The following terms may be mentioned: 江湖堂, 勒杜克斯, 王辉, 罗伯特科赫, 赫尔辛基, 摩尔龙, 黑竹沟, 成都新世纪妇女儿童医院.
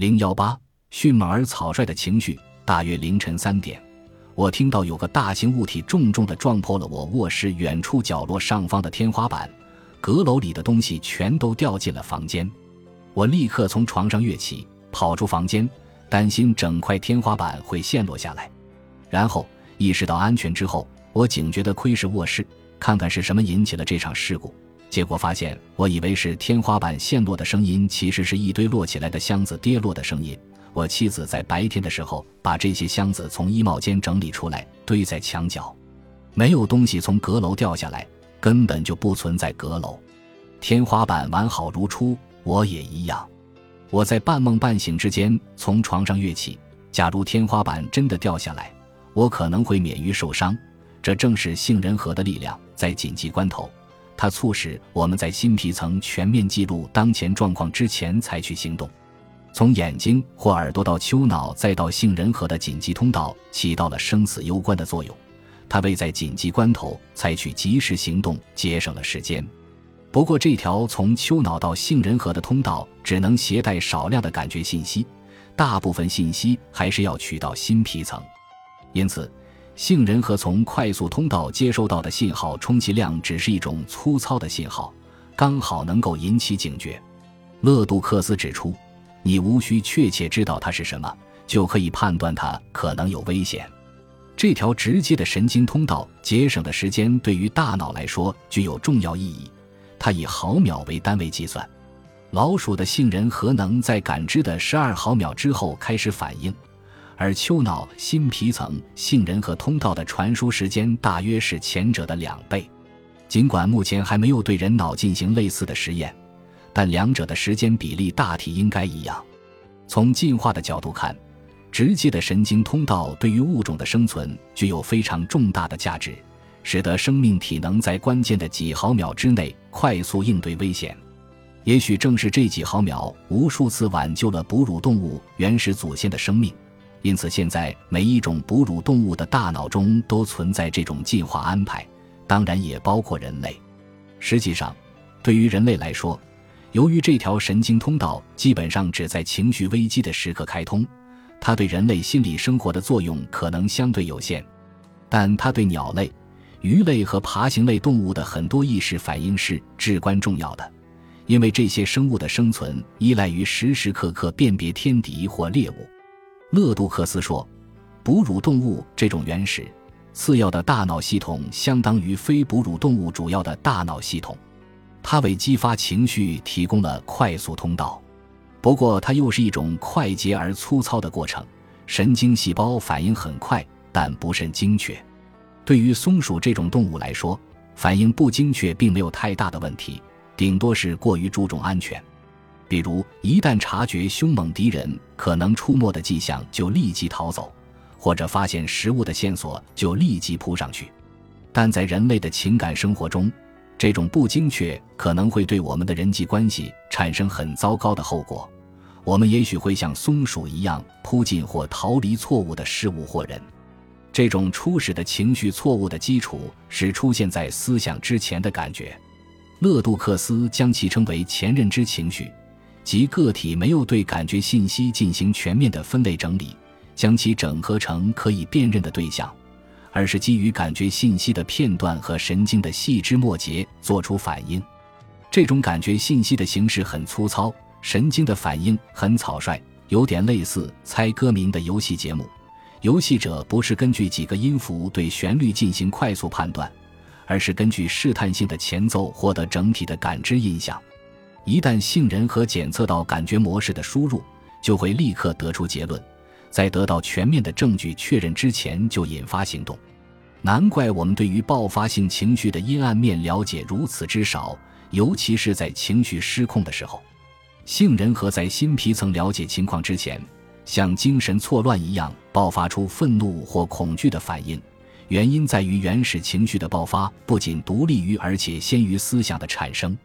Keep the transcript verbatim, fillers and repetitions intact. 零一八迅猛而草率的情绪。大约凌晨三点，我听到有个大型物体重重地撞破了我卧室远处角落上方的天花板，阁楼里的东西全都掉进了房间。我立刻从床上跃起，跑出房间，担心整块天花板会陷落下来。然后意识到安全之后，我警觉地窥视卧室，看看是什么引起了这场事故。结果发现，我以为是天花板陷落的声音，其实是一堆摞起来的箱子跌落的声音。我妻子在白天的时候把这些箱子从衣帽间整理出来，堆在墙角。没有东西从阁楼掉下来，根本就不存在阁楼。天花板完好如初，我也一样。我在半梦半醒之间从床上跃起，假如天花板真的掉下来，我可能会免于受伤。这正是杏仁核的力量，在紧急关头它促使我们在新皮层全面记录当前状况之前采取行动。从眼睛或耳朵到丘脑，再到杏仁核的紧急通道，起到了生死攸关的作用。它为在紧急关头采取及时行动节省了时间。不过这条从丘脑到杏仁核的通道只能携带少量的感觉信息，大部分信息还是要取到新皮层。因此杏仁核从快速通道接收到的信号充其量只是一种粗糙的信号，刚好能够引起警觉。勒杜克斯指出，你无需确切知道它是什么，就可以判断它可能有危险。这条直接的神经通道节省的时间对于大脑来说具有重要意义，它以毫秒为单位计算。老鼠的杏仁核能在感知的十二毫秒之后开始反应。而丘脑新皮层杏仁核通道的传输时间大约是前者的两倍。尽管目前还没有对人脑进行类似的实验，但两者的时间比例大体应该一样。从进化的角度看，直接的神经通道对于物种的生存具有非常重大的价值，使得生命体能在关键的几毫秒之内快速应对危险。也许正是这几毫秒无数次挽救了哺乳动物原始祖先的生命。因此现在每一种哺乳动物的大脑中都存在这种进化安排，当然也包括人类。实际上，对于人类来说，由于这条神经通道基本上只在情绪危机的时刻开通，它对人类心理生活的作用可能相对有限。但它对鸟类、鱼类和爬行类动物的很多意识反应是至关重要的，因为这些生物的生存依赖于时时刻刻辨别天敌或猎物。勒杜克斯说，哺乳动物这种原始次要的大脑系统相当于非哺乳动物主要的大脑系统，它为激发情绪提供了快速通道。不过它又是一种快捷而粗糙的过程，神经细胞反应很快，但不甚精确。对于松鼠这种动物来说，反应不精确并没有太大的问题，顶多是过于注重安全。比如一旦察觉凶猛敌人可能出没的迹象就立即逃走，或者发现食物的线索就立即扑上去。但在人类的情感生活中，这种不精确可能会对我们的人际关系产生很糟糕的后果，我们也许会像松鼠一样扑进或逃离错误的事物或人。这种初始的情绪错误的基础是出现在思想之前的感觉，勒杜克斯将其称为前认知情绪，即个体没有对感觉信息进行全面的分类整理，将其整合成可以辨认的对象，而是基于感觉信息的片段和神经的细枝末节做出反应。这种感觉信息的形式很粗糙，神经的反应很草率，有点类似猜歌名的游戏节目。游戏者不是根据几个音符对旋律进行快速判断，而是根据试探性的前奏获得整体的感知印象。一旦杏仁核检测到感觉模式的输入，就会立刻得出结论，在得到全面的证据确认之前就引发行动。难怪我们对于爆发性情绪的阴暗面了解如此之少，尤其是在情绪失控的时候。杏仁核在新皮层了解情况之前，像精神错乱一样爆发出愤怒或恐惧的反应，原因在于原始情绪的爆发不仅独立于而且先于思想的产生。